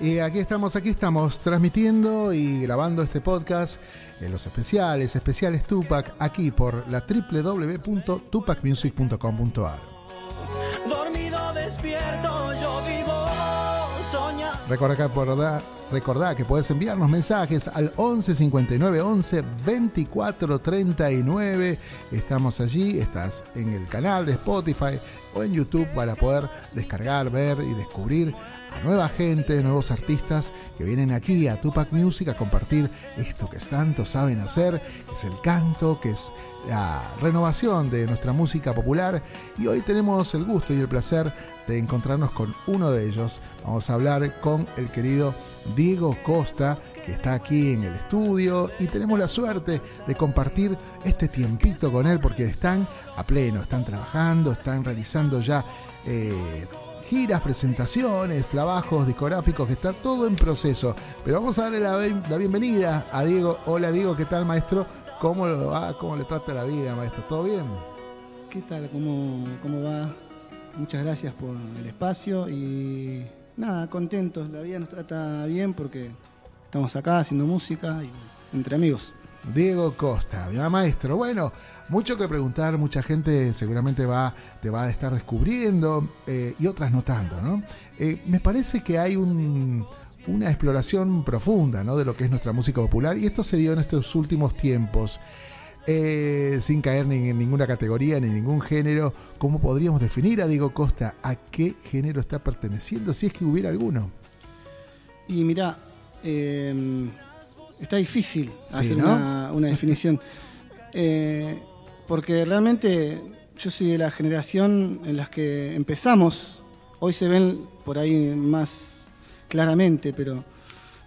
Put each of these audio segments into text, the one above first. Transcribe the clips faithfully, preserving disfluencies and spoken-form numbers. Y aquí estamos, aquí estamos transmitiendo y grabando este podcast en los especiales, especiales Tupac, aquí por la doble u doble u doble u punto tupac music punto com punto a r. Dormido, despierto, yo vivo, soñando. Recuerda que por verdad. Recordá que podés enviarnos mensajes al once cincuenta y nueve, once, veinticuatro, treinta y nueve. Estamos allí, estás en el canal de Spotify o en YouTube para poder descargar, ver y descubrir a nueva gente, nuevos artistas que vienen aquí a Tupac Music a compartir esto que tanto saben hacer, que es el canto, que es la renovación de nuestra música popular. Y hoy tenemos el gusto y el placer de encontrarnos con uno de ellos. Vamos a hablar con el querido Diego Costa, que está aquí en el estudio, y tenemos la suerte de compartir este tiempito con él porque están a pleno, están trabajando, están realizando ya eh, giras, presentaciones, trabajos discográficos, que está todo en proceso. Pero vamos a darle la, la bienvenida a Diego. Hola Diego, ¿qué tal maestro? ¿Cómo lo va? ¿Cómo le trata la vida maestro? ¿Todo bien? ¿Qué tal? ¿Cómo, cómo va? Muchas gracias por el espacio y... nada, contentos, la vida nos trata bien porque estamos acá haciendo música y entre amigos. Diego Costa, ya maestro. Bueno, mucho que preguntar, mucha gente seguramente va, te va a estar descubriendo eh, y otras no tanto, ¿no? Eh, me parece que hay un, una exploración profunda, ¿no?, de lo que es nuestra música popular, y esto se dio en estos últimos tiempos. Eh, sin caer ni en ninguna categoría ni en ningún género, ¿cómo podríamos definir a Diego Costa? ¿A qué género está perteneciendo, si es que hubiera alguno? Y mirá, eh, está difícil hacer sí, ¿no? una, una definición. eh, porque realmente yo soy de la generación en las que empezamos. Hoy se ven por ahí más claramente, pero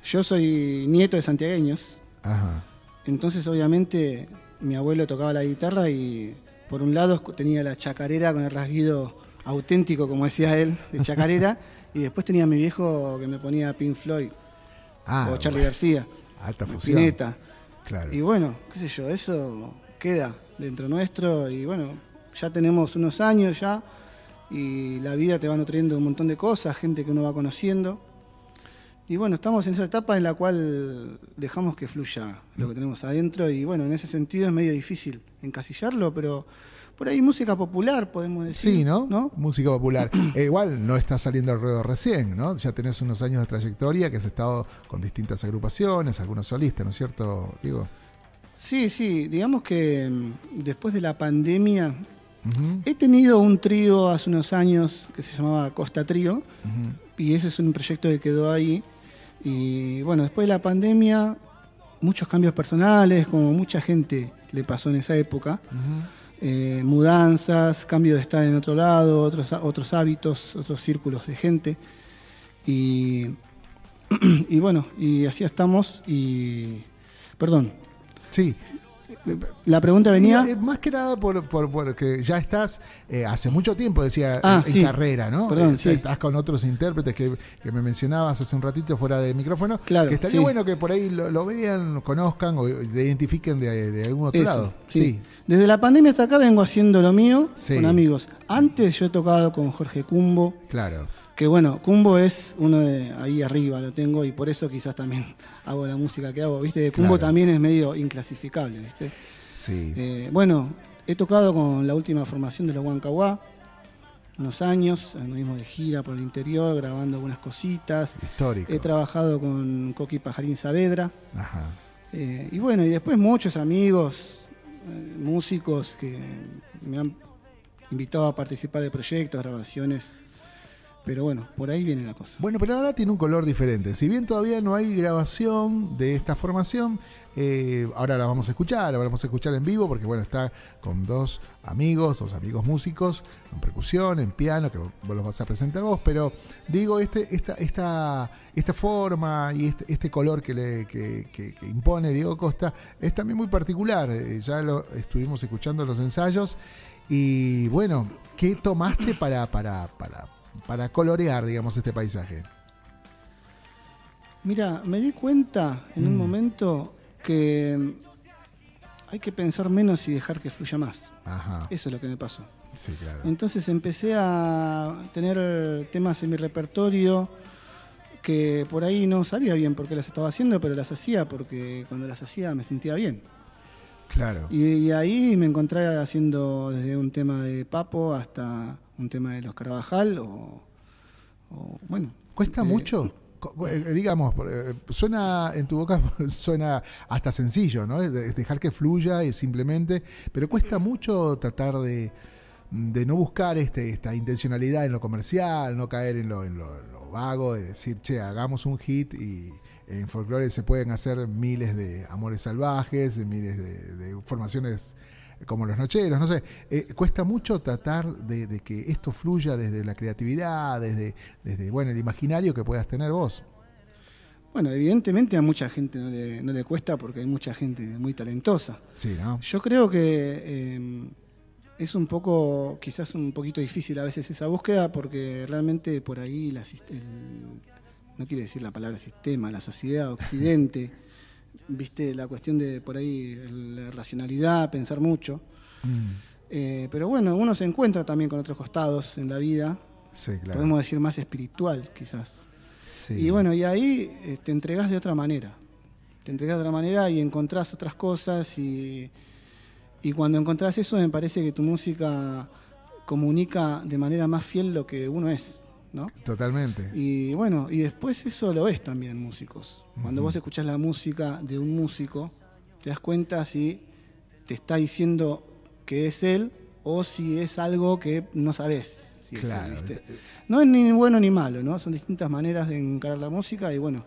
yo soy nieto de santiagueños. Ajá. Entonces obviamente... mi abuelo tocaba la guitarra y por un lado tenía la chacarera con el rasguido auténtico, como decía él, de chacarera, y después tenía a mi viejo que me ponía Pink Floyd, ah, o Charlie bueno. García, alta fusión, Pineta. Claro. Y bueno, qué sé yo, eso queda dentro nuestro y bueno, ya tenemos unos años ya y la vida te va nutriendo un montón de cosas, gente que uno va conociendo. Y bueno, estamos en esa etapa en la cual dejamos que fluya lo que tenemos adentro y bueno, en ese sentido es medio difícil encasillarlo, pero por ahí música popular podemos decir. Sí, ¿no? ¿No? Música popular. eh, igual no está saliendo al ruedo recién, ¿no? Ya tenés unos años de trayectoria que has estado con distintas agrupaciones, algunos solistas, ¿no es cierto, Diego? Sí, sí. Digamos que después de la pandemia... Uh-huh. He tenido un trío hace unos años que se llamaba Costa Trío, uh-huh, y ese es un proyecto que quedó ahí. Y bueno, después de la pandemia, muchos cambios personales, como mucha gente le pasó en esa época, uh-huh, eh, mudanzas, cambio de estar en otro lado, otros, otros hábitos, otros círculos de gente. Y, y bueno, y así estamos. Y perdón. Sí. La pregunta venía... Y, más que nada por, por, porque ya estás, eh, hace mucho tiempo, decía, ah, en sí. carrera, ¿no? Perdón, eh, sí. Estás con otros intérpretes que, que me mencionabas hace un ratito fuera de micrófono. Claro, que estaría sí. bueno que por ahí lo, lo vean, lo conozcan o te identifiquen de, de algún otro Eso, lado. Sí. sí. Desde la pandemia hasta acá vengo haciendo lo mío sí. con amigos. Antes yo he tocado con Jorge Cumbo. Claro. Que bueno, Cumbo es uno de ahí arriba, lo tengo, y por eso quizás también hago la música que hago, ¿viste? Cumbo claro. también es medio inclasificable, ¿viste? Sí. Eh, bueno, he tocado con la última formación de los Huancahua, unos años, anduvimos de gira por el interior, grabando algunas cositas. Histórico. He trabajado con Coqui Pajarín Saavedra. Ajá. Eh, y bueno, y después muchos amigos, eh, músicos que me han invitado a participar de proyectos, grabaciones... Pero bueno, por ahí viene la cosa. Bueno, pero ahora tiene un color diferente. Si bien todavía no hay grabación de esta formación, eh, ahora la vamos a escuchar, la vamos a escuchar en vivo, porque bueno, está con dos amigos, dos amigos músicos, en percusión, en piano, que vos los vas a presentar vos, pero digo, este, esta, esta, esta forma y este, este color que, le, que, que, que impone Diego Costa es también muy particular. Eh, ya lo estuvimos escuchando en los ensayos y bueno, ¿qué tomaste para... para, para para colorear, digamos, este paisaje? Mira, me di cuenta en mm. un momento que hay que pensar menos y dejar que fluya más. Ajá. Eso es lo que me pasó. Sí, claro. Entonces empecé a tener temas en mi repertorio que por ahí no sabía bien por qué las estaba haciendo, pero las hacía porque cuando las hacía me sentía bien. Claro. Y, y ahí me encontré haciendo desde un tema de Papo hasta un tema de los Carvajal o, o bueno. ¿Cuesta eh, mucho? Digamos, suena en tu boca, suena hasta sencillo, ¿no? Es dejar que fluya y simplemente, pero cuesta mucho tratar de, de no buscar este, esta intencionalidad en lo comercial, no caer en lo, en lo, lo vago, de decir, che, hagamos un hit y en folclore se pueden hacer miles de amores salvajes, miles de, de formaciones como los Nocheros, no sé, eh, cuesta mucho tratar de, de que esto fluya desde la creatividad, desde, desde bueno, el imaginario que puedas tener vos. Bueno, evidentemente a mucha gente no le, no le cuesta porque hay mucha gente muy talentosa. Sí, ¿no? Yo creo que eh, es un poco, quizás un poquito difícil a veces esa búsqueda porque realmente por ahí, la, el, no quiero decir la palabra sistema, la sociedad, Occidente... Viste, la cuestión de por ahí la racionalidad, pensar mucho. Mm. Eh, pero bueno, uno se encuentra también con otros costados en la vida. Sí, claro. Podemos decir más espiritual, quizás. Sí. Y bueno, y ahí eh, te entregás de otra manera. Te entregás de otra manera y encontrás otras cosas. Y, y cuando encontrás eso, me parece que tu música comunica de manera más fiel lo que uno es, ¿no? Totalmente. Y bueno, y después eso lo ves también, músicos. Cuando uh-huh. vos escuchás la música de un músico, te das cuenta si te está diciendo que es él o si es algo que no sabés. Si claro. Es él, ¿viste? No es ni bueno ni malo, ¿no? Son distintas maneras de encarar la música y bueno.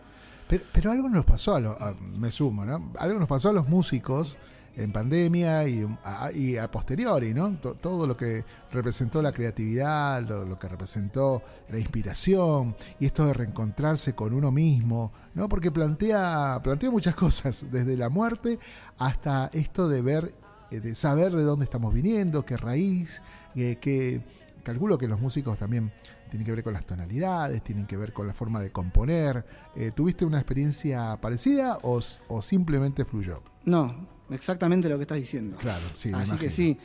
Pero, pero algo nos pasó, a lo, a, me sumo, ¿no? Algo nos pasó a los músicos en pandemia y a, y a posteriori, ¿no? T- todo lo que representó la creatividad, lo, lo que representó la inspiración y esto de reencontrarse con uno mismo, ¿no? Porque plantea, plantea muchas cosas, desde la muerte hasta esto de ver, de saber de dónde estamos viniendo, qué raíz, eh, qué... Calculo que los músicos también tienen que ver con las tonalidades, tienen que ver con la forma de componer. Eh, ¿Tuviste una experiencia parecida o, o simplemente fluyó? No, exactamente lo que estás diciendo. Claro, sí, me Así imagino. Que sí.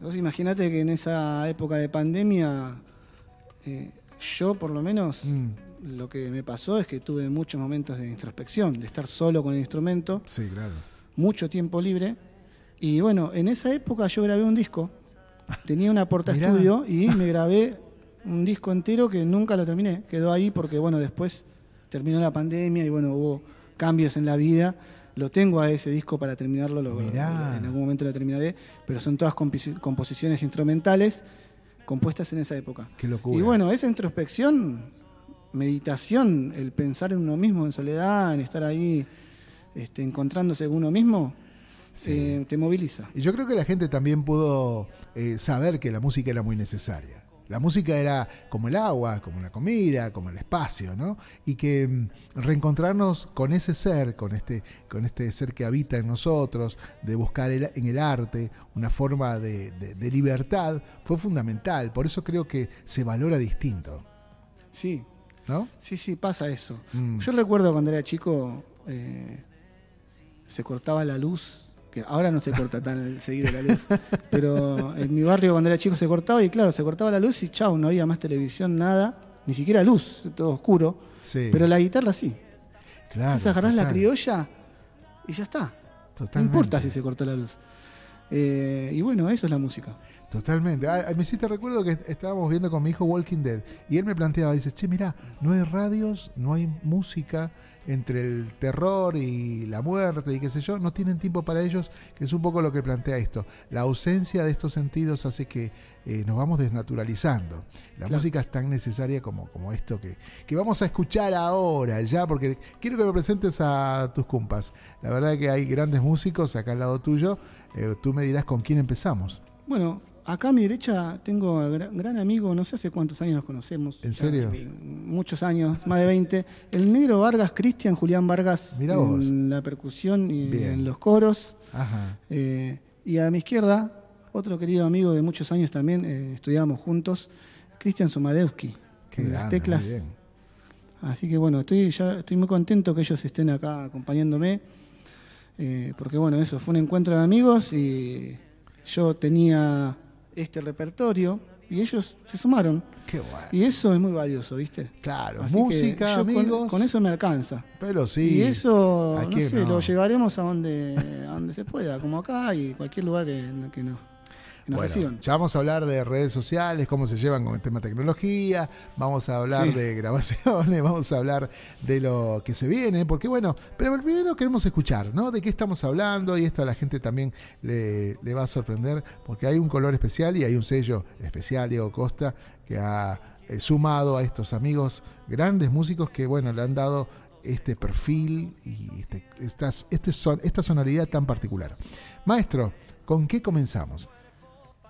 Vos imaginate que en esa época de pandemia, eh, yo por lo menos, mm. lo que me pasó es que tuve muchos momentos de introspección, de estar solo con el instrumento. Sí, claro. Mucho tiempo libre. Y bueno, en esa época yo grabé un disco. Tenía una porta Mirá. Estudio y me grabé un disco entero que nunca lo terminé. Quedó ahí porque, bueno, después terminó la pandemia y, bueno, hubo cambios en la vida. Lo tengo a ese disco para terminarlo. Lo, en algún momento lo terminaré. Pero son todas compis- composiciones instrumentales compuestas en esa época. Qué locura. Y, bueno, esa introspección, meditación, el pensar en uno mismo, en soledad, en estar ahí este, encontrándose uno mismo... Sí. Eh, te moviliza. Y yo creo que la gente también pudo eh, saber que la música era muy necesaria. La música era como el agua, como la comida, como el espacio, ¿no? Y que mm, reencontrarnos con ese ser, con este, con este ser que habita en nosotros, de buscar el, en el arte una forma de, de, de libertad, fue fundamental. Por eso creo que se valora distinto. Sí. ¿No? Sí, sí, pasa eso. Mm. Yo recuerdo cuando era chico, eh, se cortaba la luz. Ahora no se corta tan seguido la luz, pero en mi barrio cuando era chico se cortaba y claro, se cortaba la luz y chau, no había más televisión, nada, ni siquiera luz, todo oscuro, sí. Pero la guitarra sí. Claro, entonces agarrás total. La criolla y ya está. Totalmente. No importa si se cortó la luz. Eh, y bueno, eso es la música. Totalmente. Ah, me hiciste recuerdo que estábamos viendo con mi hijo Walking Dead y él me planteaba, dice, che, mirá, no hay radios, no hay música, entre el terror y la muerte y qué sé yo, no tienen tiempo para ellos, que es un poco lo que plantea esto. La ausencia de estos sentidos hace que eh, nos vamos desnaturalizando. La claro. música es tan necesaria como, como esto que, que vamos a escuchar ahora ya, porque quiero que me presentes a tus compas. La verdad que hay grandes músicos acá al lado tuyo. Eh, tú me dirás con quién empezamos. Bueno, acá a mi derecha tengo a gran, gran amigo, no sé hace cuántos años nos conocemos. ¿En serio? Ya, muchos años, más de veinte. El Negro Vargas, Cristian Julián Vargas. Mirá vos. En la percusión y Bien. En los coros. Ajá. Eh, y a mi izquierda, otro querido amigo de muchos años también, eh, estudiábamos juntos, Cristian Sumadeuski. Qué grande, las teclas. Bien. Así que bueno, estoy ya estoy muy contento que ellos estén acá acompañándome. Eh, porque bueno, eso fue un encuentro de amigos y yo tenía este repertorio y ellos se sumaron. Qué bueno. Y eso es muy valioso, ¿viste? Claro, así música, amigos. Con, con eso me alcanza. Pero sí. Y eso, no sé, no? lo llevaremos a donde, a donde se pueda, como acá y cualquier lugar que, que nos, que nos bueno, reciban. Ya vamos a hablar de redes sociales, cómo se llevan con el tema tecnología, vamos a hablar sí. de grabaciones, vamos a hablar de lo que se viene, porque bueno, pero primero queremos escuchar, ¿no? De qué estamos hablando, y esto a la gente también le, le va a sorprender, porque hay un color especial y hay un sello especial, Diego Costa, que ha eh, sumado a estos amigos, grandes músicos que, bueno, le han dado este perfil y este, estas, este son, esta sonoridad tan particular. Maestro, ¿con qué comenzamos?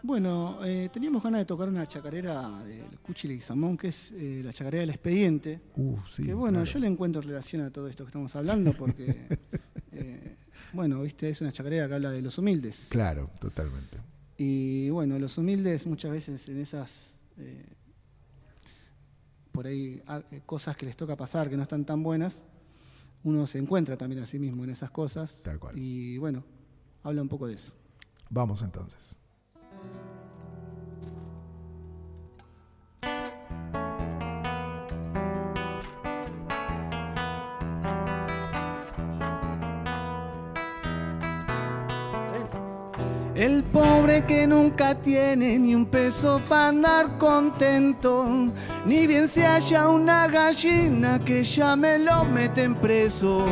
Bueno, eh, teníamos ganas de tocar una chacarera del Cuchi Leguizamón, que es eh, la chacarera del Expediente. Uh, sí, que, bueno, claro. Yo le encuentro relación a todo esto que estamos hablando, sí. porque, eh, bueno, viste, es una chacarera que habla de los humildes. Claro, totalmente. Y, bueno, los humildes muchas veces en esas... Eh, por ahí ah, cosas que les toca pasar que no están tan buenas, uno se encuentra también a sí mismo en esas cosas. Tal cual. Y bueno, habla un poco de eso. Vamos entonces. El pobre que nunca tiene ni un peso para andar contento, ni bien se halla una gallina que ya me lo meten preso.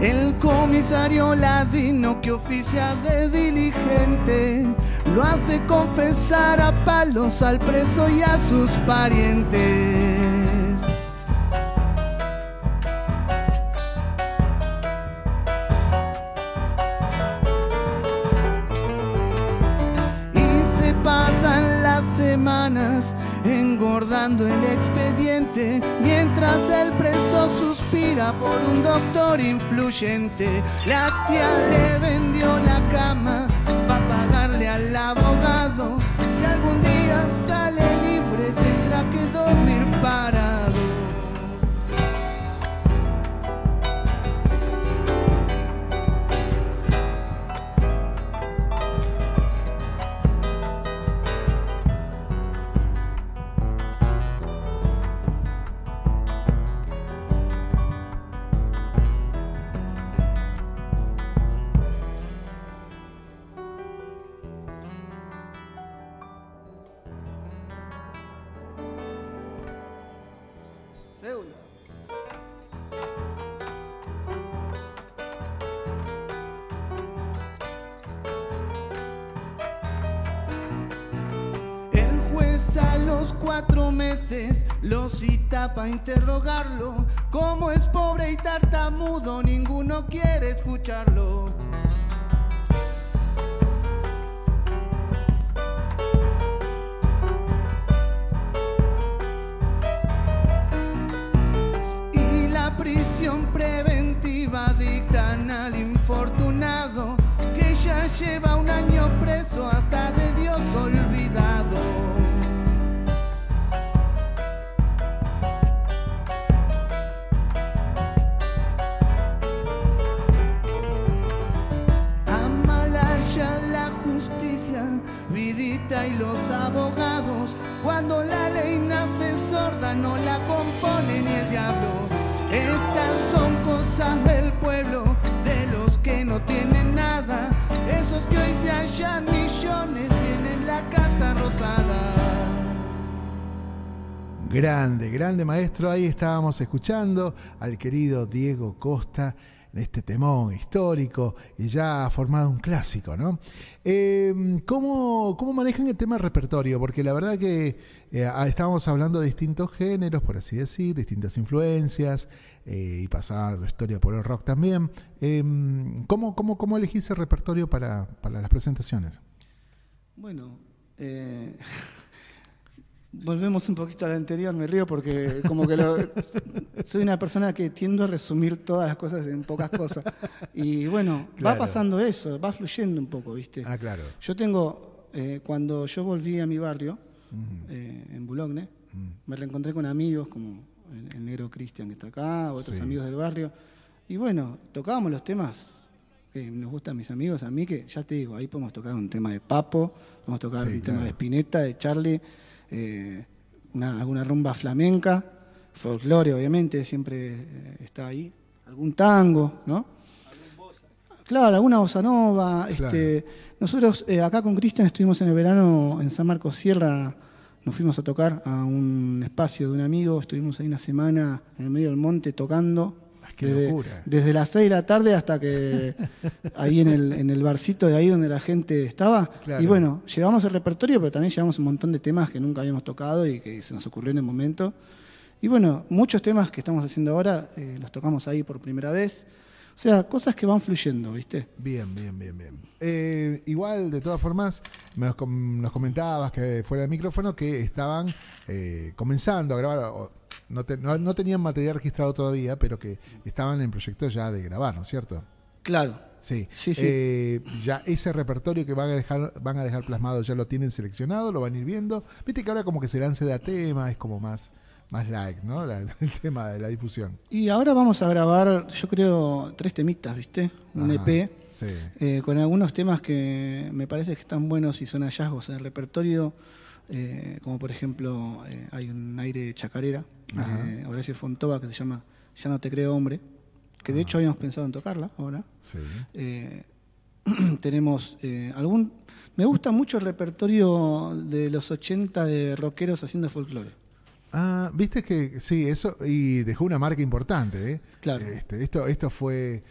El comisario ladino que oficia de diligente lo hace confesar a palos al preso y a sus parientes. Y se pasan las semanas engordando el expediente, mientras el preso suspira por un doctor influyente. La tía le vendió la cama para pagarle al abogado. Si algún día sale libre, tendrá que dormir parado. Lo cita para interrogarlo. Como es pobre y tartamudo, ninguno quiere escucharlo. Y la prisión preventiva dictan al infortunado, que ya lleva un año preso, hasta de Dios olvidado. Y los abogados, cuando la ley nace sorda, no la compone ni el diablo. Estas son cosas del pueblo, de los que no tienen nada. Esos que hoy se hallan millones tienen la casa rosada. Grande, grande maestro. Ahí estábamos escuchando al querido Diego Costa, este temón histórico y ya ha formado un clásico, ¿no? Eh, ¿cómo, ¿Cómo manejan el tema repertorio? Porque la verdad que eh, estábamos hablando de distintos géneros, por así decir, distintas influencias, eh, y pasada la historia por el rock también. Eh, ¿cómo, cómo, ¿Cómo elegís el repertorio para, para las presentaciones? Bueno, eh... volvemos un poquito a lo anterior, me río porque como que lo, soy una persona que tiendo a resumir todas las cosas en pocas cosas. Y bueno, claro. Va pasando eso, va fluyendo un poco, ¿viste? Ah, claro. Yo tengo, eh, cuando yo volví a mi barrio, uh-huh. eh, en Boulogne, uh-huh. me reencontré con amigos, como el, el negro Cristian que está acá, otros sí. amigos del barrio. Y bueno, tocábamos los temas que nos gustan mis amigos, a mí, que ya te digo, ahí podemos tocar un tema de Papo, podemos tocar sí, un claro. tema de Spinetta, de Charlie, eh, una, alguna rumba flamenca, folclore obviamente, siempre eh, está ahí, algún tango, ¿no? ¿Algún bossa? Claro, alguna bossa nova. Claro. Este, nosotros eh, acá con Cristian estuvimos en el verano en San Marcos Sierra, nos fuimos a tocar a un espacio de un amigo, estuvimos ahí una semana en el medio del monte tocando. Qué desde, locura. Desde las seis de la tarde hasta que ahí en el, en el barcito de ahí donde la gente estaba. Claro. Y bueno, llevamos el repertorio, pero también llevamos un montón de temas que nunca habíamos tocado y que se nos ocurrió en el momento. Y bueno, muchos temas que estamos haciendo ahora eh, los tocamos ahí por primera vez. O sea, cosas que van fluyendo, ¿viste? Bien, bien, bien, bien. Eh, igual, de todas formas, nos, com- nos comentabas que fuera del micrófono que estaban eh, comenzando a grabar... O- No, te, no, no tenían material registrado todavía, pero que estaban en proyecto ya de grabar, ¿no es cierto? Claro. Sí. sí, sí. Eh, ya ese repertorio que van a dejar, van a dejar plasmado, ¿ya lo tienen seleccionado? ¿Lo van a ir viendo? Viste que ahora como que se lanza de a tema, es como más, más like, ¿no? La, el tema de la difusión. Y ahora vamos a grabar, yo creo, tres temitas, ¿viste? Un Ajá, E P. Sí. Eh, con algunos temas que me parece que están buenos y son hallazgos en el repertorio. Eh, como por ejemplo, eh, hay un aire de chacarera, eh, Horacio Fontova, que se llama Ya no te creo hombre, que Ajá. de hecho habíamos pensado en tocarla ahora. Sí. Eh, tenemos eh, algún... Me gusta mucho el repertorio de los ochenta de rockeros haciendo folclore. Ah, viste que sí, eso, y dejó una marca importante, ¿eh? Claro. Este, esto, esto fue...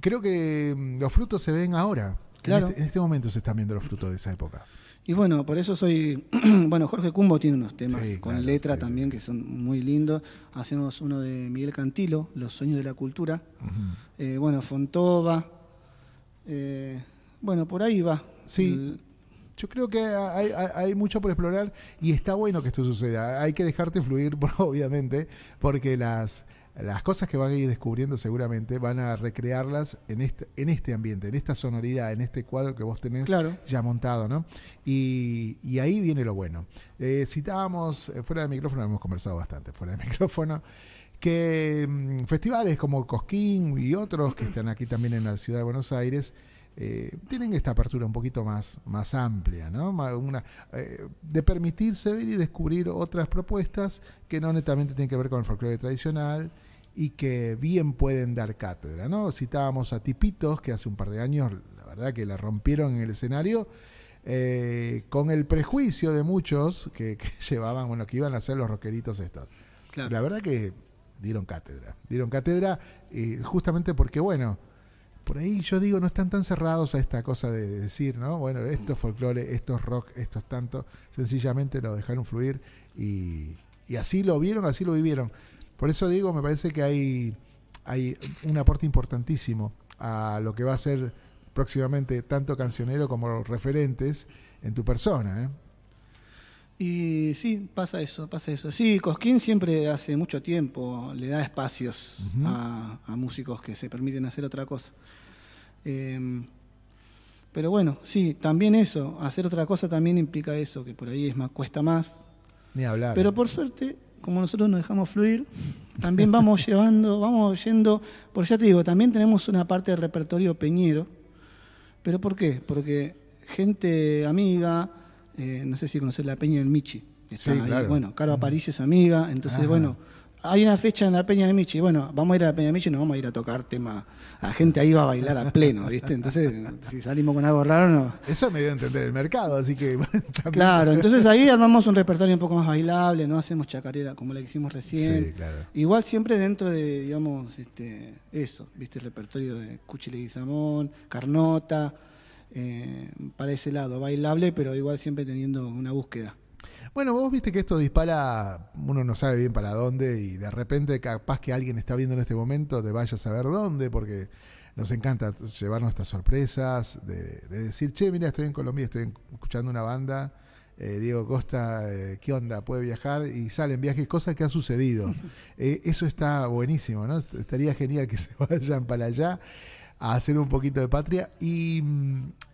Creo que los frutos se ven ahora. Claro. En este, en este momento se están viendo los frutos de esa época. Y bueno, por eso soy... Bueno, Jorge Cumbo tiene unos temas sí, con claro, letra sí, también sí. que son muy lindos. Hacemos uno de Miguel Cantilo, Los sueños de la cultura. Uh-huh. Eh, bueno, Fontova. Eh, bueno, por ahí va. Sí, El... yo creo que hay, hay, hay mucho por explorar y está bueno que esto suceda. Hay que dejarte fluir, obviamente, porque las... Las cosas que van a ir descubriendo seguramente van a recrearlas en este, en este ambiente, en esta sonoridad, en este cuadro que vos tenés claro. ya montado, ¿no? Y, y ahí viene lo bueno. Eh, citábamos, fuera de micrófono, hemos conversado bastante, fuera de micrófono, que mmm, festivales como Cosquín y otros que están aquí también en la ciudad de Buenos Aires... Eh, tienen esta apertura un poquito más, más amplia, ¿no? Una, eh, de permitirse ver y descubrir otras propuestas que no netamente tienen que ver con el folclore tradicional y que bien pueden dar cátedra, ¿no? Citábamos a Tipitos, que hace un par de años, la verdad que la rompieron en el escenario, eh, con el prejuicio de muchos que, que llevaban, bueno, que iban a ser los rockeritos estos. Claro. La verdad que dieron cátedra, dieron cátedra eh, justamente porque, bueno, por ahí yo digo, no están tan cerrados a esta cosa de decir, ¿no? Bueno, esto es folclore, esto es rock, esto es tanto. Sencillamente lo dejaron fluir y, y así lo vieron, así lo vivieron. Por eso digo, me parece que hay, hay un aporte importantísimo a lo que va a ser próximamente tanto Cancionero como referentes en tu persona, ¿eh? Y sí, pasa eso, pasa eso. Sí, Cosquín siempre hace mucho tiempo le da espacios uh-huh. a, a músicos que se permiten hacer otra cosa. Eh, pero bueno, sí, también eso, hacer otra cosa también implica eso, que por ahí es más, cuesta más. Ni hablar. Pero por suerte, como nosotros nos dejamos fluir, también vamos llevando, vamos yendo, porque ya te digo, también tenemos una parte del repertorio peñero. ¿Pero por qué? Porque gente amiga... Eh, no sé si conocer la Peña de Michi. Está sí, ahí. Claro. Bueno, Carva París es amiga, entonces Ajá. bueno, hay una fecha en la Peña de Michi, bueno, vamos a ir a la Peña de Michi y nos vamos a ir a tocar tema, la gente ahí va a bailar a pleno, ¿viste? Entonces, si salimos con algo raro, no. Eso me dio a entender el mercado, así que... Claro, entonces ahí armamos un repertorio un poco más bailable, no hacemos chacarera como la que hicimos recién. Sí, claro. Igual siempre dentro de, digamos, este, eso, ¿viste? El repertorio de Cuchi Leguizamón, Carnota... Eh, para ese lado, bailable, pero igual siempre teniendo una búsqueda. Bueno, vos viste que esto dispara, uno no sabe bien para dónde y de repente capaz que alguien está viendo en este momento te vaya a saber dónde, porque nos encanta llevarnos estas sorpresas de, de decir, che, mira, estoy en Colombia, estoy escuchando una banda, eh, Diego Costa, eh, ¿qué onda? ¿Puede viajar? Y salen viajes, cosas que han sucedido. eh, eso está buenísimo, ¿no? Estaría genial que se vayan para allá a hacer un poquito de patria y,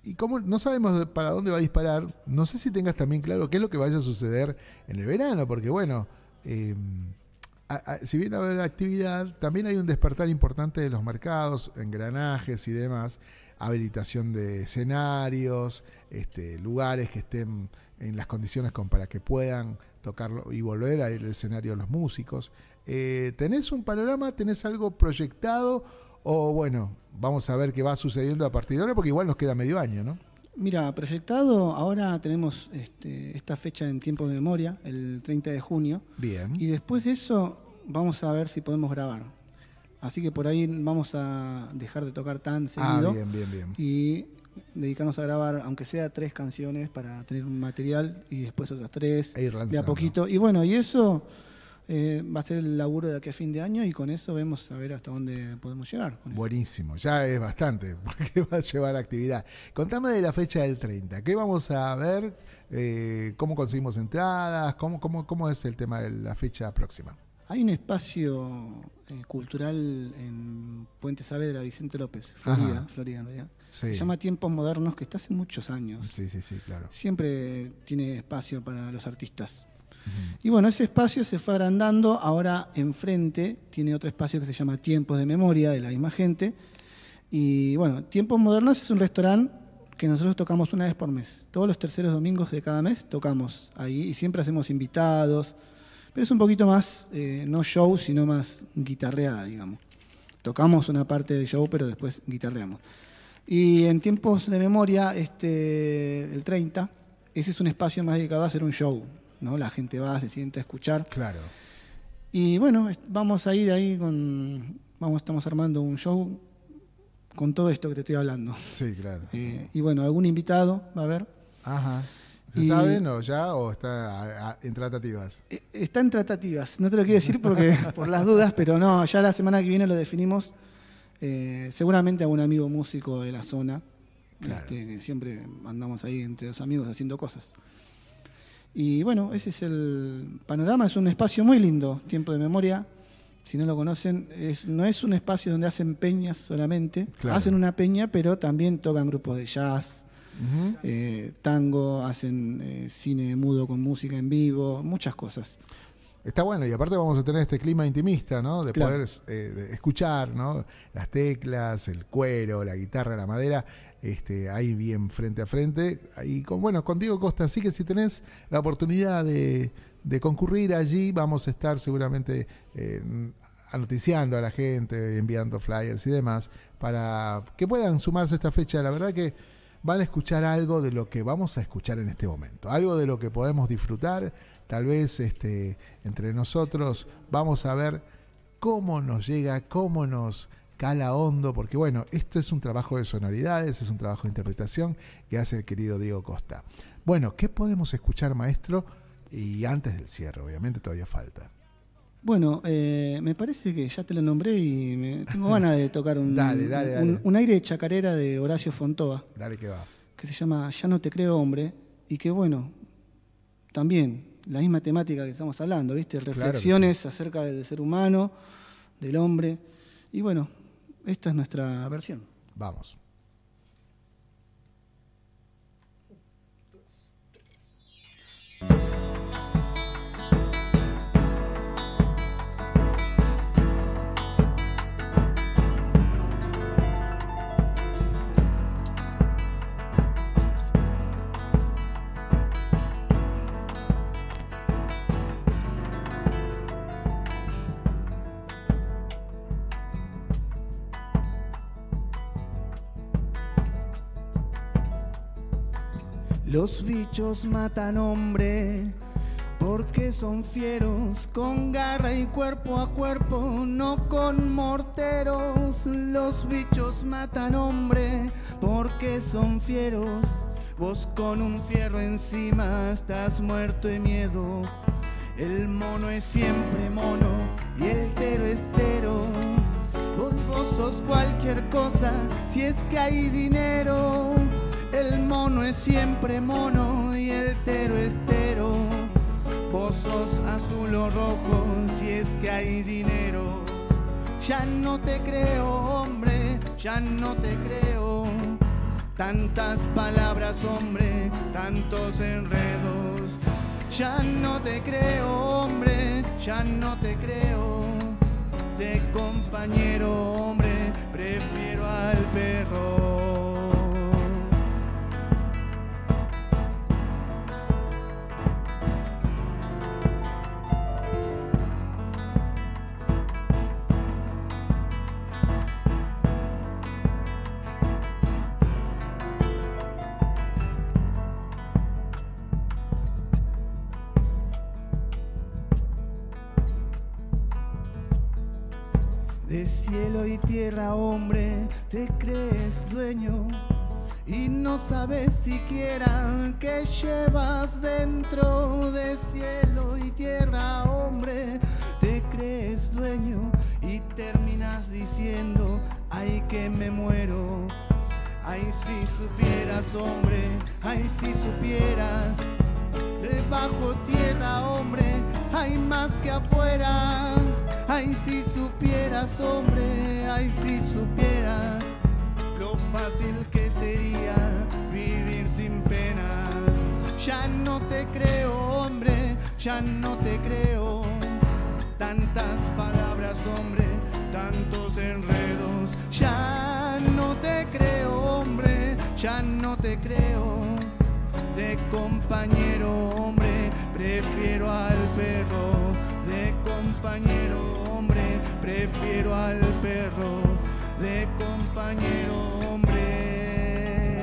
y como no sabemos para dónde va a disparar, no sé si tengas también claro qué es lo que vaya a suceder en el verano, porque bueno, eh, a, a, si bien va a haber actividad, también hay un despertar importante de los mercados, engranajes y demás, habilitación de escenarios, este, lugares que estén en las condiciones con, para que puedan tocarlo y volver al escenario los músicos. Eh, ¿Tenés un panorama? ¿Tenés algo proyectado? O bueno, vamos a ver qué va sucediendo a partir de ahora, porque igual nos queda medio año, ¿no? Mira, proyectado, ahora tenemos este, esta fecha en Tiempos de Memoria, el treinta de junio. Bien. Y después de eso vamos a ver si podemos grabar. Así que por ahí vamos a dejar de tocar tan seguido. Ah, bien, bien, bien. Y dedicarnos a grabar, aunque sea tres canciones, para tener un material y después otras tres. E ir lanzando. De a poquito. Y bueno, y eso... Eh, va a ser el laburo de aquí a fin de año y con eso vemos a ver hasta dónde podemos llegar. Buenísimo, ya es bastante, porque va a llevar actividad. Contame de la fecha del treinta, ¿qué vamos a ver? Eh, ¿Cómo conseguimos entradas? ¿Cómo, cómo, cómo es el tema de la fecha próxima? Hay un espacio eh, cultural en Puente Saavedra, Vicente López, Florida, Ajá. Florida en realidad. Sí. Se llama Tiempos Modernos, que está hace muchos años. Sí, sí, sí, claro. Siempre tiene espacio para los artistas. Y bueno, ese espacio se fue agrandando, ahora enfrente tiene otro espacio que se llama Tiempos de Memoria, de la misma gente. Y bueno, Tiempos Modernos es un restaurante que nosotros tocamos una vez por mes. Todos los terceros domingos de cada mes tocamos ahí y siempre hacemos invitados, pero es un poquito más, eh, no show, sino más guitarreada, digamos. Tocamos una parte del show, pero después guitarreamos. Y en Tiempos de Memoria, este, el treinta, ese es un espacio más dedicado a hacer un show, ¿no? La gente va, se sienta a escuchar. Claro. Y bueno, vamos a ir ahí con... Vamos, estamos armando un show con todo esto que te estoy hablando. Sí, claro. Eh, y bueno, algún invitado va a haber. Ajá. ¿Se y, saben o ya o está a, a, en tratativas? Está en tratativas. No te lo quiero decir porque por las dudas, pero no, ya la semana que viene lo definimos. Eh, seguramente algún amigo músico de la zona. Claro. Este, siempre andamos ahí entre los amigos haciendo cosas. Y bueno, ese es el panorama, es un espacio muy lindo, Tiempo de Memoria, si no lo conocen, es, no es un espacio donde hacen peñas solamente, claro. Hacen una peña, pero también tocan grupos de jazz, uh-huh. eh, tango, hacen eh, cine mudo con música en vivo, muchas cosas. Está bueno, y aparte vamos a tener este clima intimista, ¿no? De claro. poder eh, de escuchar, ¿no? Las teclas, el cuero, la guitarra, la madera, este, ahí bien frente a frente. Y con, bueno, con Diego Costa, así que si tenés la oportunidad de, de concurrir allí, vamos a estar seguramente eh, noticiando a la gente, enviando flyers y demás, para que puedan sumarse a esta fecha. La verdad que van a escuchar algo de lo que vamos a escuchar en este momento, algo de lo que podemos disfrutar. Tal vez este, entre nosotros vamos a ver cómo nos llega, cómo nos cala hondo, porque bueno, esto es un trabajo de sonoridades, es un trabajo de interpretación que hace el querido Diego Costa. Bueno, ¿qué podemos escuchar, maestro? Y antes del cierre, obviamente todavía falta. Bueno, eh, me parece que ya te lo nombré y me tengo ganas de tocar un, dale, dale, dale. un, un aire de chacarera de Horacio Fontova. Dale que va. Que se llama Ya no te creo hombre, y que bueno, también la misma temática que estamos hablando, ¿viste? Reflexiones claro que sí. acerca del ser humano, del hombre, y bueno, esta es nuestra versión. Vamos. Los bichos matan hombre porque son fieros, con garra y cuerpo a cuerpo, no con morteros. Los bichos matan hombre porque son fieros, vos con un fierro encima estás muerto de miedo. El mono es siempre mono y el tero es tero. Vos, vos sos cualquier cosa si es que hay dinero. El mono es siempre mono y el tero es tero. Vos sos azul o rojo si es que hay dinero. Ya no te creo, hombre, ya no te creo. Tantas palabras, hombre, tantos enredos. Ya no te creo, hombre, ya no te creo, de compañero hombre prefiero al perro. De cielo y tierra, hombre, te crees dueño y no sabes siquiera qué llevas dentro. De cielo y tierra, hombre, te crees dueño y terminas diciendo, ay, que me muero. Ay, si supieras, hombre, ay, si supieras, debajo tierra, hombre, hay más que afuera. Ay, si supieras, hombre, ay, si supieras lo fácil que sería vivir sin penas. Ya no te creo, hombre, ya no te creo. Tantas palabras, hombre, tantos enredos. Ya no te creo, hombre, ya no te creo. De compañero, hombre, prefiero al perro. De compañero, prefiero al perro, de compañero hombre.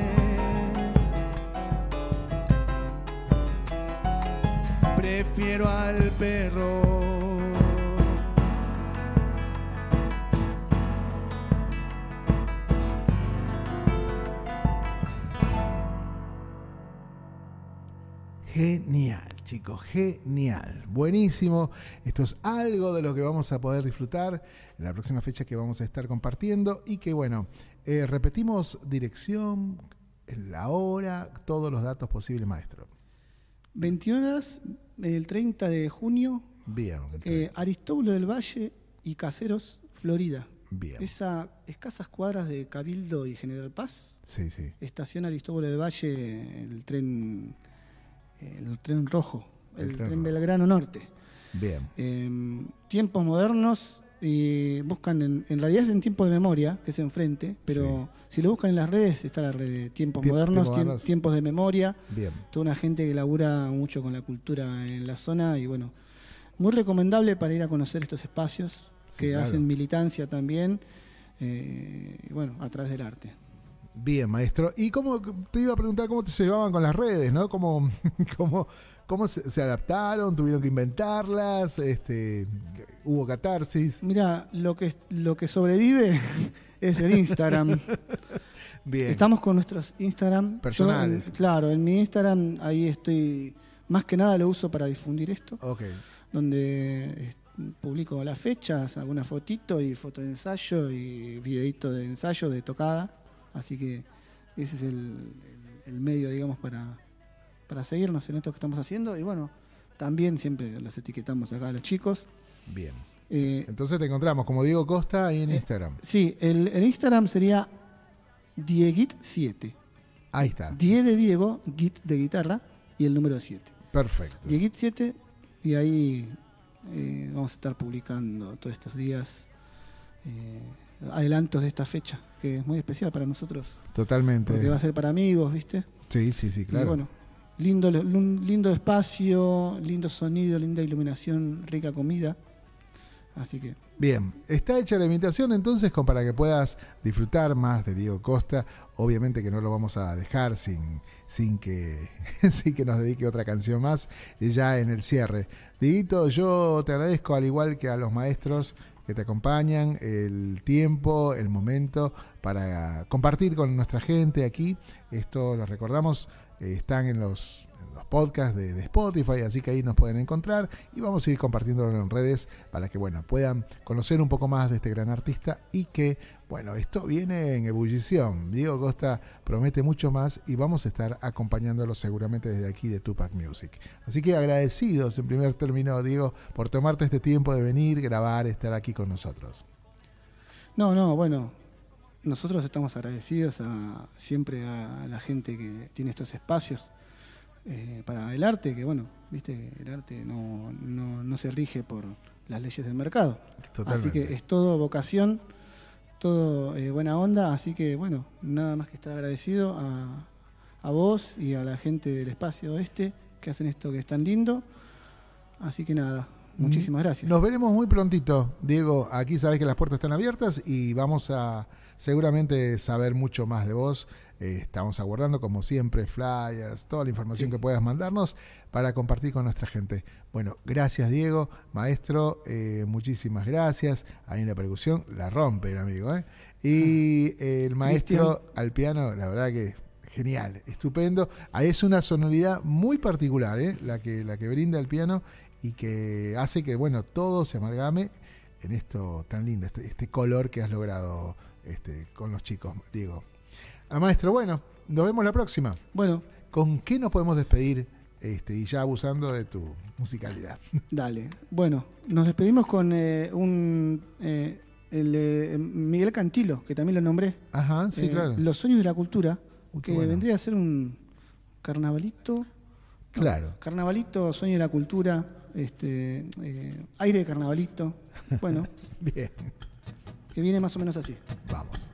Prefiero al perro. Genial, chicos, genial, buenísimo. Esto es algo de lo que vamos a poder disfrutar en la próxima fecha que vamos a estar compartiendo y que, bueno, eh, repetimos dirección, la hora, todos los datos posibles, maestro. veintiuna horas, el treinta de junio, bien, eh, Aristóbulo del Valle y Caseros, Florida. Bien. Esa escasas cuadras de Cabildo y General Paz. Sí, sí. Estación Aristóbulo del Valle, el tren... El tren rojo, el, el tren, tren Belgrano Norte. Bien. Eh, Tiempos Modernos, y buscan, en, en realidad es en Tiempos de Memoria, que es enfrente, pero sí, si lo buscan en las redes, está la red de Tiempos Tiemp- Modernos, Tiemp- Tiem- Tiempos de Memoria. Bien. Toda una gente que labura mucho con la cultura en la zona, y bueno, muy recomendable para ir a conocer estos espacios, sí, que claro, hacen militancia también, eh, y bueno, a través del arte. Bien, maestro. Y cómo te iba a preguntar cómo te llevaban con las redes, ¿no? ¿Cómo, cómo, cómo se, se adaptaron? ¿Tuvieron que inventarlas? Este, ¿Hubo catarsis? Mirá, lo que, lo que sobrevive es el Instagram. Bien. Estamos con nuestros Instagram personales. Yo, claro, en mi Instagram ahí estoy, más que nada lo uso para difundir esto. Ok. Donde publico las fechas, alguna fotito y foto de ensayo y videito de ensayo de tocada. Así que ese es el, el, el medio, digamos, para, para seguirnos en esto que estamos haciendo. Y bueno, también siempre los etiquetamos acá a los chicos. Bien. Eh, Entonces te encontramos como Diego Costa ahí en eh, Instagram. Sí, el, el Instagram sería Dieguit siete. Ahí está. Die de Diego, Git de guitarra y el número siete. Perfecto. Dieguit siete, y ahí eh, vamos a estar publicando todos estos días eh, adelantos de esta fecha, que es muy especial para nosotros. Totalmente. Porque va a ser para amigos, ¿viste? Sí, sí, sí, claro. Y bueno, lindo, lindo espacio, lindo sonido, linda iluminación, rica comida. Así que... Bien, está hecha la invitación entonces con, para que puedas disfrutar más de Diego Costa. Obviamente que no lo vamos a dejar sin, sin, que, sin que nos dedique otra canción más ya en el cierre. Dieguito, yo te agradezco, al igual que a los maestros que te acompañan, el tiempo, el momento para compartir con nuestra gente aquí. Esto, los recordamos, eh, están en los, en los podcasts de, de Spotify, así que ahí nos pueden encontrar y vamos a ir compartiéndolo en redes para que, bueno, puedan conocer un poco más de este gran artista y que, bueno, esto viene en ebullición. Diego Costa promete mucho más y vamos a estar acompañándolo seguramente desde aquí de Tupac Music. Así que agradecidos en primer término, Diego, por tomarte este tiempo de venir, grabar, estar aquí con nosotros. No, no, bueno, nosotros estamos agradecidos a, siempre a la gente que tiene estos espacios. eh, para el arte, que bueno, viste, el arte no, no, no se rige por las leyes del mercado. Totalmente. Así que es todo vocación, todo eh, buena onda, así que bueno, nada más que estar agradecido a, a vos y a la gente del espacio este que hacen esto que es tan lindo. Así que nada, muchísimas gracias. Nos veremos muy prontito, Diego. Aquí sabés que las puertas están abiertas y vamos a seguramente saber mucho más de vos. Eh, estamos aguardando, como siempre, flyers, toda la información sí. que puedas mandarnos para compartir con nuestra gente. Bueno, gracias, Diego. Maestro, eh, muchísimas gracias. Ahí en la percusión la rompe el amigo. ¿eh? Y eh, el maestro Cristian al piano, la verdad que genial, estupendo. Ahí es una sonoridad muy particular, ¿eh? la que, la que brinda el piano y que hace que, bueno, todo se amalgame en esto tan lindo, este, este color que has logrado este, con los chicos, Diego. Ah, maestro, bueno, nos vemos la próxima. Bueno. ¿Con qué nos podemos despedir? Este, y ya abusando de tu musicalidad. Dale. Bueno, nos despedimos con eh, un eh, el, eh, Miguel Cantilo, que también lo nombré. Ajá, sí, eh, claro. Los sueños de la cultura, Uy, que bueno. vendría a ser un carnavalito. Claro. No, carnavalito, sueños de la cultura, este, eh, aire de carnavalito. Bueno. Bien. Que viene más o menos así. Vamos.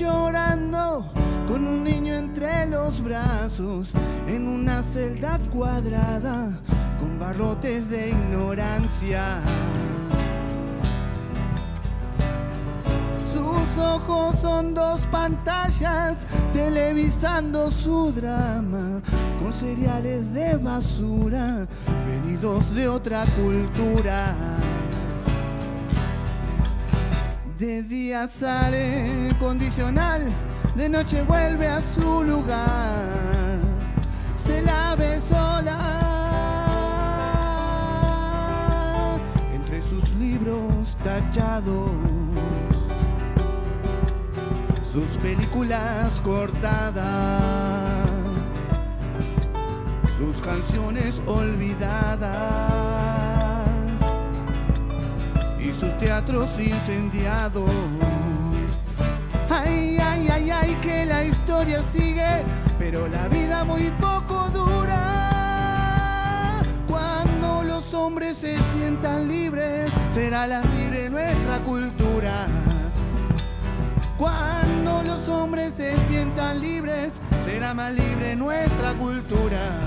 Llorando con un niño entre los brazos, en una celda cuadrada con barrotes de ignorancia. Sus ojos son dos pantallas televisando su drama, con cereales de basura venidos de otra cultura. De día sale condicional, de noche vuelve a su lugar, se la ve sola entre sus libros tachados, sus películas cortadas, sus canciones olvidadas y sus teatros incendiados. Ay, ay, ay, ay, que la historia sigue, pero la vida muy poco dura. Cuando los hombres se sientan libres, será la libre nuestra cultura. Cuando los hombres se sientan libres, será más libre nuestra cultura.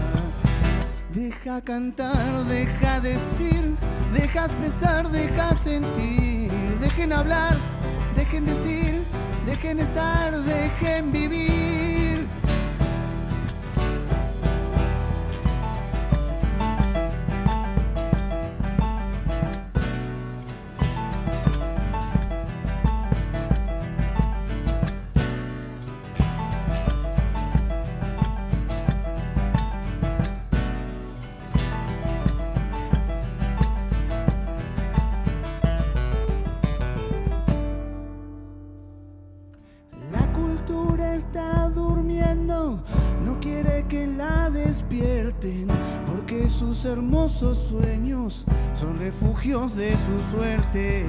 Deja cantar, deja decir, deja expresar, deja sentir, dejen hablar, dejen decir, dejen estar, dejen vivir. Porque sus hermosos sueños son refugios de su suerte.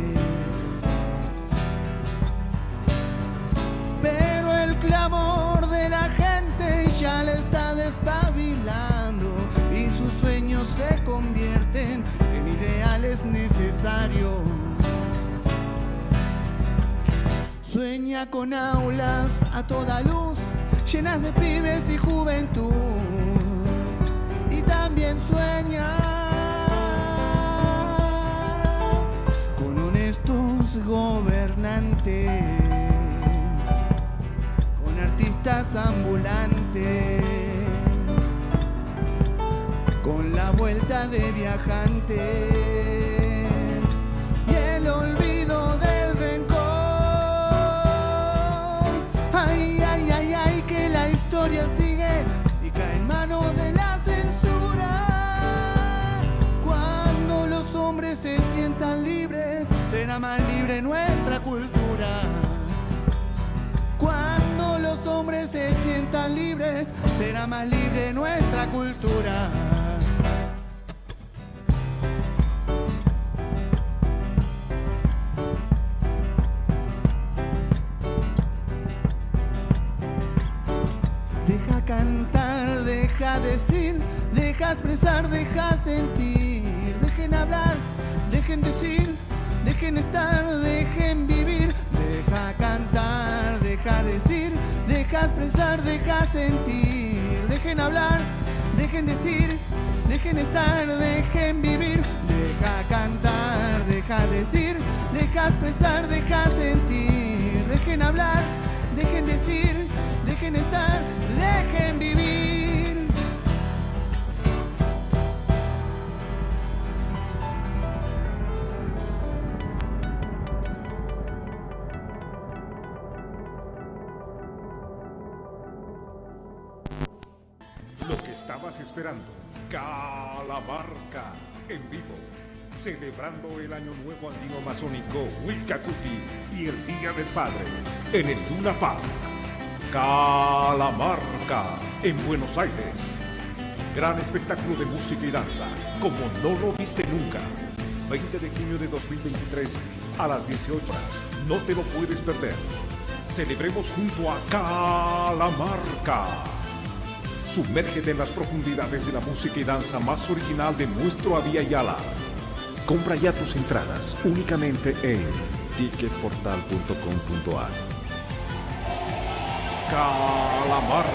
Pero el clamor de la gente ya le está despabilando y sus sueños se convierten en ideales necesarios. Sueña con aulas a toda luz, llenas de pibes y juventud. También sueña con honestos gobernantes, con artistas ambulantes, con la vuelta de viajantes y el olvido del rencor. Ay, ay, ay, ay, que la era más libre nuestra cultura. Cuando los hombres se sientan libres, será más libre nuestra cultura. Deja cantar, deja decir, deja expresar, deja sentir. Dejen hablar, dejen decir, dejen estar, dejen vivir. Deja cantar, deja decir, deja expresar, deja sentir. Dejen hablar, dejen decir, dejen estar, dejen vivir. Deja cantar, deja decir, deja expresar, deja sentir. Dejen hablar, dejen decir, dejen estar, dejen vivir. Lo que estabas esperando, Kalamarka, en vivo, celebrando el Año Nuevo Andino Amazónico Huilcacuti y el Día del Padre, en el Luna Park. Kalamarka, en Buenos Aires. Gran espectáculo de música y danza, como no lo viste nunca. veinte de junio de dos mil veintitrés, a las dieciocho horas. No te lo puedes perder. Celebremos junto a Kalamarka. Sumérgete en las profundidades de la música y danza más original de nuestro Abya Yala. Compra ya tus entradas únicamente en ticket portal punto com punto ar. Kalamarka.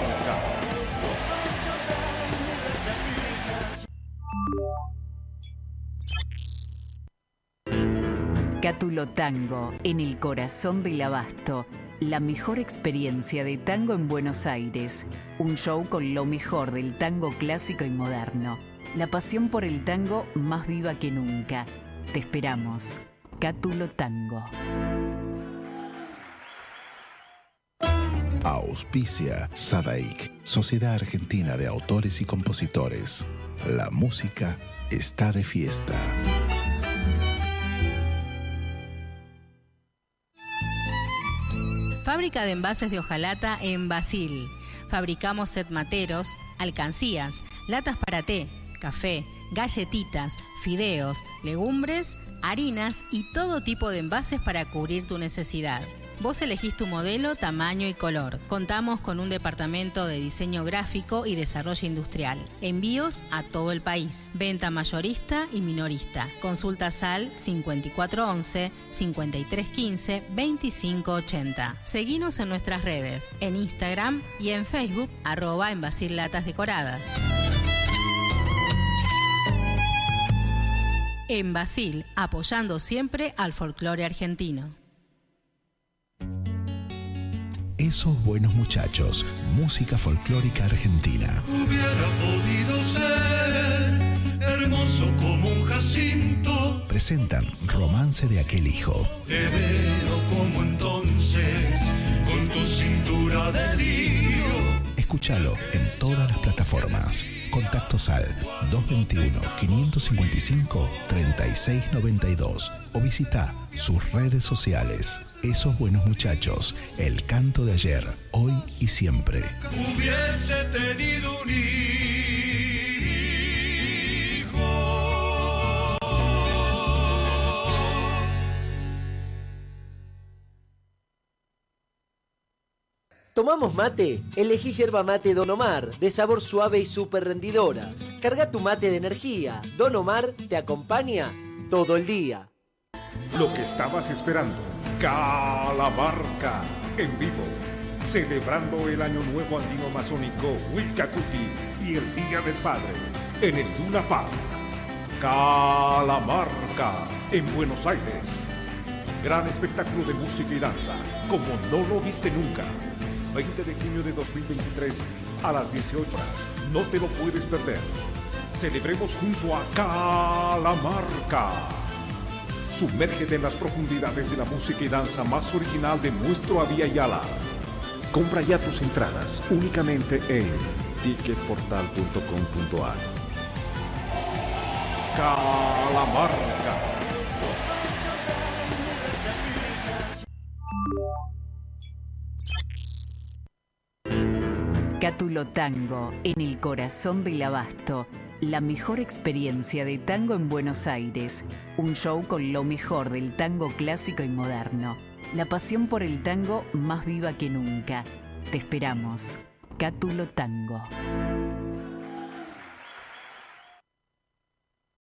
Cátulo Tango, en el corazón del Abasto. La mejor experiencia de tango en Buenos Aires. Un show con lo mejor del tango clásico y moderno. La pasión por el tango más viva que nunca. Te esperamos. Cátulo Tango. Auspicia Sadaic, Sociedad Argentina de Autores y Compositores. La música está de fiesta. Fábrica de envases de hojalata en Basil. Fabricamos set materos, alcancías, latas para té, café, galletitas, fideos, legumbres, harinas y todo tipo de envases para cubrir tu necesidad. Vos elegís tu modelo, tamaño y color. Contamos con un departamento de diseño gráfico y desarrollo industrial. Envíos a todo el país. Venta mayorista y minorista. Consultas al cincuenta y cuatro once, cincuenta y tres quince, veinticinco ochenta. Seguinos en nuestras redes, en Instagram y en Facebook, arroba en Basil Latas Decoradas. En Basil, apoyando siempre al folclore argentino. Esos buenos muchachos, música folclórica argentina. Hubiera podido ser hermoso como un jacinto. Presentan Romance de aquel hijo. Te veo como entonces, con tu cintura de lío. Escúchalo en todas las plataformas. Contactos al dos veintiuno, quinientos cincuenta y cinco, treinta y seis noventa y dos o visita sus redes sociales. Esos buenos muchachos, el canto de ayer, hoy y siempre. Hubiese tenido un hijo. ¿Tomamos mate? Elegí yerba mate Don Omar, de sabor suave y súper rendidora. Carga tu mate de energía. Don Omar te acompaña todo el día. Lo que estabas esperando, Kalamarka, en vivo, celebrando el Año Nuevo Andino Amazónico Huilcacuti y el Día del Padre, en el Luna Park. Kalamarka, en Buenos Aires. Gran espectáculo de música y danza, como no lo viste nunca. veinte de junio de dos mil veintitrés, a las dieciocho horas. No te lo puedes perder. Celebremos junto a Kalamarka. Sumérgete en las profundidades de la música y danza más original de nuestro Abya Yala. Compra ya tus entradas únicamente en ticket portal punto com punto ar. Kalamarka. Cátulo Tango, en el corazón del Abasto. La mejor experiencia de tango en Buenos Aires. Un show con lo mejor del tango clásico y moderno. La pasión por el tango más viva que nunca. Te esperamos. Cátulo Tango.